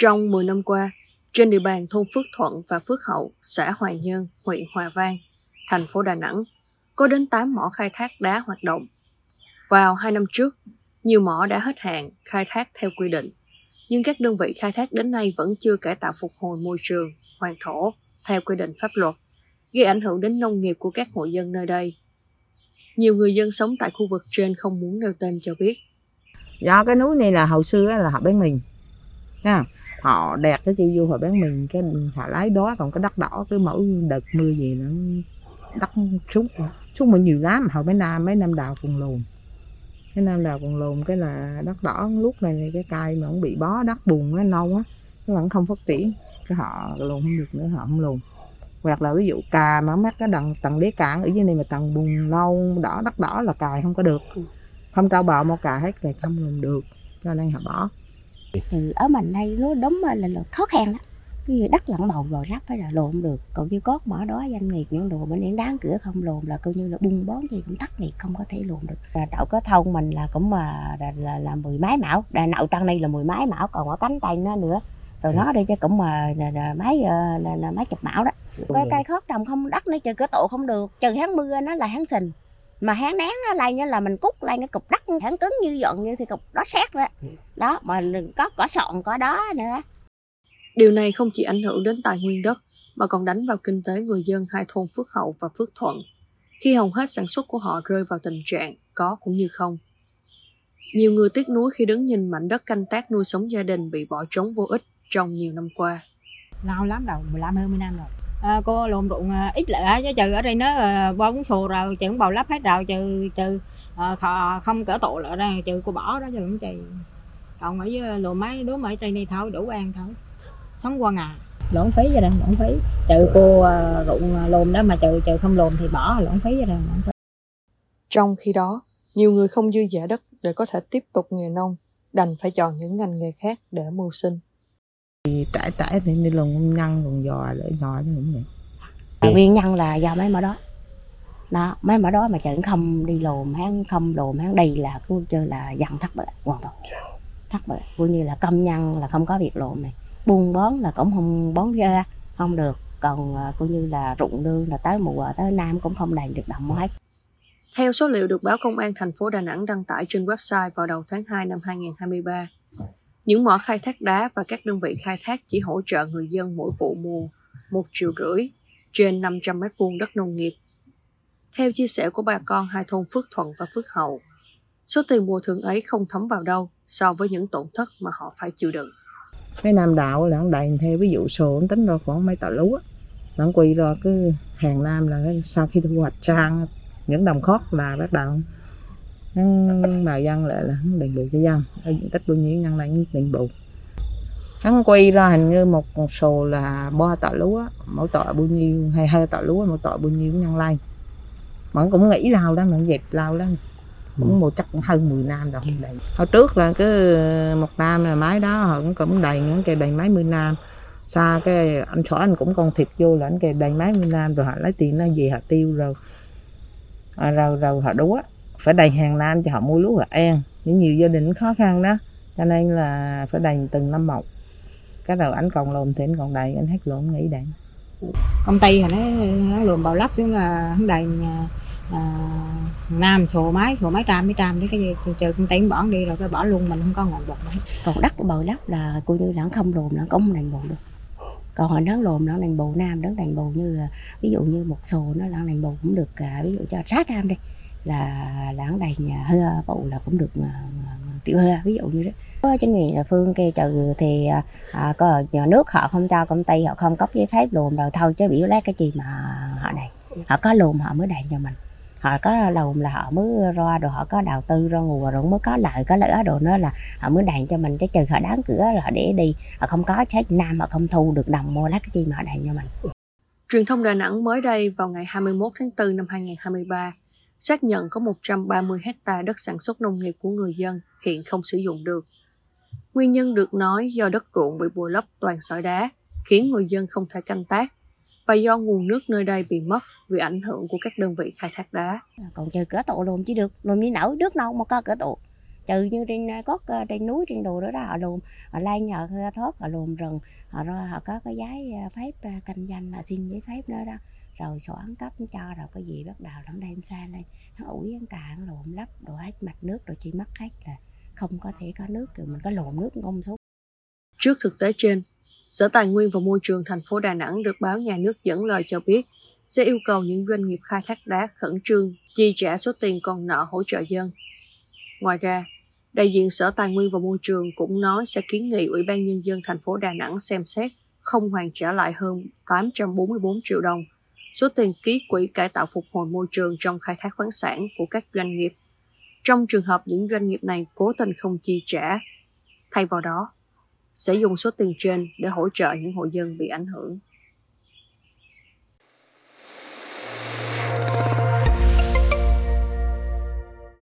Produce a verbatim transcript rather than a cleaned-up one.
Trong mười năm qua, trên địa bàn thôn Phước Thuận và Phước Hậu, xã Hòa Nhơn, huyện Hòa Vang, thành phố Đà Nẵng, có đến tám mỏ khai thác đá hoạt động. Vào hai năm trước, nhiều mỏ đã hết hạn khai thác theo quy định, nhưng các đơn vị khai thác đến nay vẫn chưa cải tạo phục hồi môi trường, hoàn thổ theo quy định pháp luật, gây ảnh hưởng đến nông nghiệp của các hộ dân nơi đây. Nhiều người dân sống tại khu vực trên không muốn nêu tên cho biết. Do cái núi này là hồi xưa là họ bán mình, ha, họ đẹp cái chi vô họ bán mình, cái họ lái đó, còn cái đất đỏ cứ mỗi đợt mưa gì nó đất xuống xuống mà nhiều lắm, họ mấy năm mấy năm đào cùng lùn, cái năm đào cùng lùn cái là đất đỏ lúc này cái cây mà cũng bị bó đất bùn nó nâu á, nó vẫn không phát triển, cái họ lùn không được nữa, họ không lùn. Hoặc là ví dụ cà mà mắc cái đằng tầng đế cạn ở dưới này mà tầng bùn nâu đỏ đất đỏ là cài không có được, không trao bào mau cài hết cài không lùn được, cho nên họ bỏ. Thì ở mình đây nó đúng là, là khó khăn đó, cái đất lẫn màu rồi rắp phải là lùn không được, còn như có mỏ đó doanh nghiệp những đồ bên đáng cửa không lùn là coi như là bung bón gì cũng tắt nghiệp không có thể lùn được. Là đậu có thôn mình là cũng mà là, là, là mười mấy mẫu, là nậu trăng đây là mười mấy mẫu, còn ở cánh tay nó nữa rồi nó đây chứ cũng mà là, là mấy là, là mấy chục mẫu đó. Có cây khót đồng không đất nữa, trừ cửa tộ không được, trừ tháng mưa nó là tháng sình, mà hán nén á lại như là mình cút lại cái cục đất hán cứng như giận như thì cục đó xét đó đó, mà có cỏ sọn cỏ đó nữa. Điều này không chỉ ảnh hưởng đến tài nguyên đất mà còn đánh vào kinh tế người dân hai thôn Phước Hậu và Phước Thuận, khi hầu hết sản xuất của họ rơi vào tình trạng có cũng như không. Nhiều người tiếc nuối khi đứng nhìn mảnh đất canh tác nuôi sống gia đình bị bỏ trống vô ích trong nhiều năm qua. Lâu lắm rồi, mười lăm hai mươi năm rồi. À, cô lộn ruộng ít lệ chứ trừ ở đây nó bao cũng xù rồi, trừ cũng bào lấp hết rồi, trừ trừ à, không cỡ tụ lại đây, trừ cô bỏ đó chứ cũng trừ. Còn ở dưới lùa mấy đứa mấy trên này thôi đủ ăn thôi, sống qua ngày. Lộn phí vậy đây, lộn phí. Trừ cô ruộng lùn đó mà trừ trừ không lùn thì bỏ, lộn phí vậy đây. Phí. Trong khi đó, nhiều người không dư dả đất để có thể tiếp tục nghề nông, đành phải chọn những ngành nghề khác để mưu sinh. Tải tải thì đi lùng nhăn còn giò lại giò chứ cũng vậy. Nguyên nhân là do mấy mỏ đó, đó mấy mỏ đó mà chẳng không đi lùm hán không lùm hán đi là cứ chơi là dằn thất bại hoàn toàn, thất bại, coi như là công nhân là không có việc lùm này, buôn bón là cũng không bón ra không được, còn coi như là rụng nương là tới mùa tới nam cũng không đầy được đồng hết. Theo số liệu được báo công an thành phố Đà Nẵng đăng tải trên website vào đầu tháng hai năm hai nghìn không trăm hai mươi ba. Những mỏ khai thác đá và các đơn vị khai thác chỉ hỗ trợ người dân mỗi vụ mùa một triệu rưỡi trên năm trăm mét vuông đất nông nghiệp. Theo chia sẻ của bà con hai thôn Phước Thuận và Phước Hậu, số tiền bồi thường ấy không thấm vào đâu so với những tổn thất mà họ phải chịu đựng. Cái nam đạo là ông đành theo ví dụ sổ tính ra khoảng mấy tàu lúa, ông quỳ rồi cứ hàng năm là sau khi thu hoạch sang những đồng khót là bắt đầu hắn bà dân lại là hắn đền bù cho dân ở diện tích bao nhiêu nhân lại đền bù, hắn quy ra hình như một sồ là ba tạ lúa mỗi tạ bao nhiêu hay hai tạ lúa mỗi tạ bao nhiêu nhân lai, mà cũng nghĩ lao đó, mà dẹp lao đó cũng một chắc hơn mười năm rồi không đầy. Hồi trước là cứ một năm là máy đó họ cũng cũng đầy những cái đầy mấy mươi năm, xa cái anh sỏi anh cũng còn thiệp vô là anh cái đầy mấy mươi năm rồi họ lấy tiền nó về họ tiêu rồi à, rồi rồi họ đúa phải đầy hàng năm cho họ mua lúa và ăn, những nhiều gia đình khó khăn đó, cho nên là phải đầy từng năm một. Cái đầu ảnh còn lùm thì anh còn đầy, anh hết lùm nghĩ đầy. Công ty hồi nãy nó lùm bao lắp chứ là hắn đầy à, nam sổ máy, sổ máy trăm, mấy trăm đấy, cái gì chờ công ty bỏ đi rồi cái bỏ luôn, mình không có ngọn bột nữa. Còn đất của bao lắp là coi như là không lùm nó cũng không đành bù được. Còn hồi đó lùm nó đành bù nam, đó đành bù như ví dụ như một sổ nó là đành bù cũng được, ví dụ cho sát nam đi. Là lãng đầy nhà hư vụ là cũng được triệu hư, ví dụ như đó. Có chính quyền địa phương kia trừ thì à, có nhà nước họ không cho công ty, họ không cấp giấy phép lùm đầu thôi, chứ biểu lát cái gì mà họ này họ có lùm họ mới đàn cho mình, họ có lùm là họ mới ra rồi, họ có đầu tư ra ngùa rồi mới có lợi có lợi đồ nữa là họ mới đàn cho mình, chứ trừ họ đóng cửa rồi họ để đi, họ không có sách nam, họ không thu được đồng mua lát cái gì mà họ đàn cho mình. Truyền thông Đà Nẵng mới đây vào ngày hai mươi mốt tháng tư năm hai nghìn không trăm hai mươi ba xác nhận có một trăm ba mươi hectare đất sản xuất nông nghiệp của người dân hiện không sử dụng được. Nguyên nhân được nói do đất ruộng bị bồi lấp toàn sỏi đá, khiến người dân không thể canh tác, và do nguồn nước nơi đây bị mất vì ảnh hưởng của các đơn vị khai thác đá. Còn chơi cửa tụ luôn chứ được, luôn đi nổi nước đâu mà có cửa tụ. trừ như trên có trên núi trên đồi đó đó họ lùm, họ lai nhờ thoát, họ lùm rừng, họ họ có cái giấy phép kinh doanh, họ xin giấy phép nữa đó, rồi sổ ăn cấp cho, rồi cái gì bắt đầu nó đem xa lên, nó ủi ăn cạn lùm lấp đồ hết mạch nước, rồi chỉ mất hết là không có thể có nước, rồi mình có lùm nước không xuống. Trước thực tế trên, Sở Tài nguyên và Môi trường thành phố Đà Nẵng được báo Nhà nước dẫn lời cho biết sẽ yêu cầu những doanh nghiệp khai thác đá khẩn trương chi trả số tiền còn nợ hỗ trợ dân. Ngoài ra, đại diện Sở Tài nguyên và Môi trường cũng nói sẽ kiến nghị Ủy ban Nhân dân thành phố Đà Nẵng xem xét không hoàn trả lại hơn tám trăm bốn mươi bốn triệu đồng, số tiền ký quỹ cải tạo phục hồi môi trường trong khai thác khoáng sản của các doanh nghiệp, trong trường hợp những doanh nghiệp này cố tình không chi trả. Thay vào đó, sẽ dùng số tiền trên để hỗ trợ những hộ dân bị ảnh hưởng.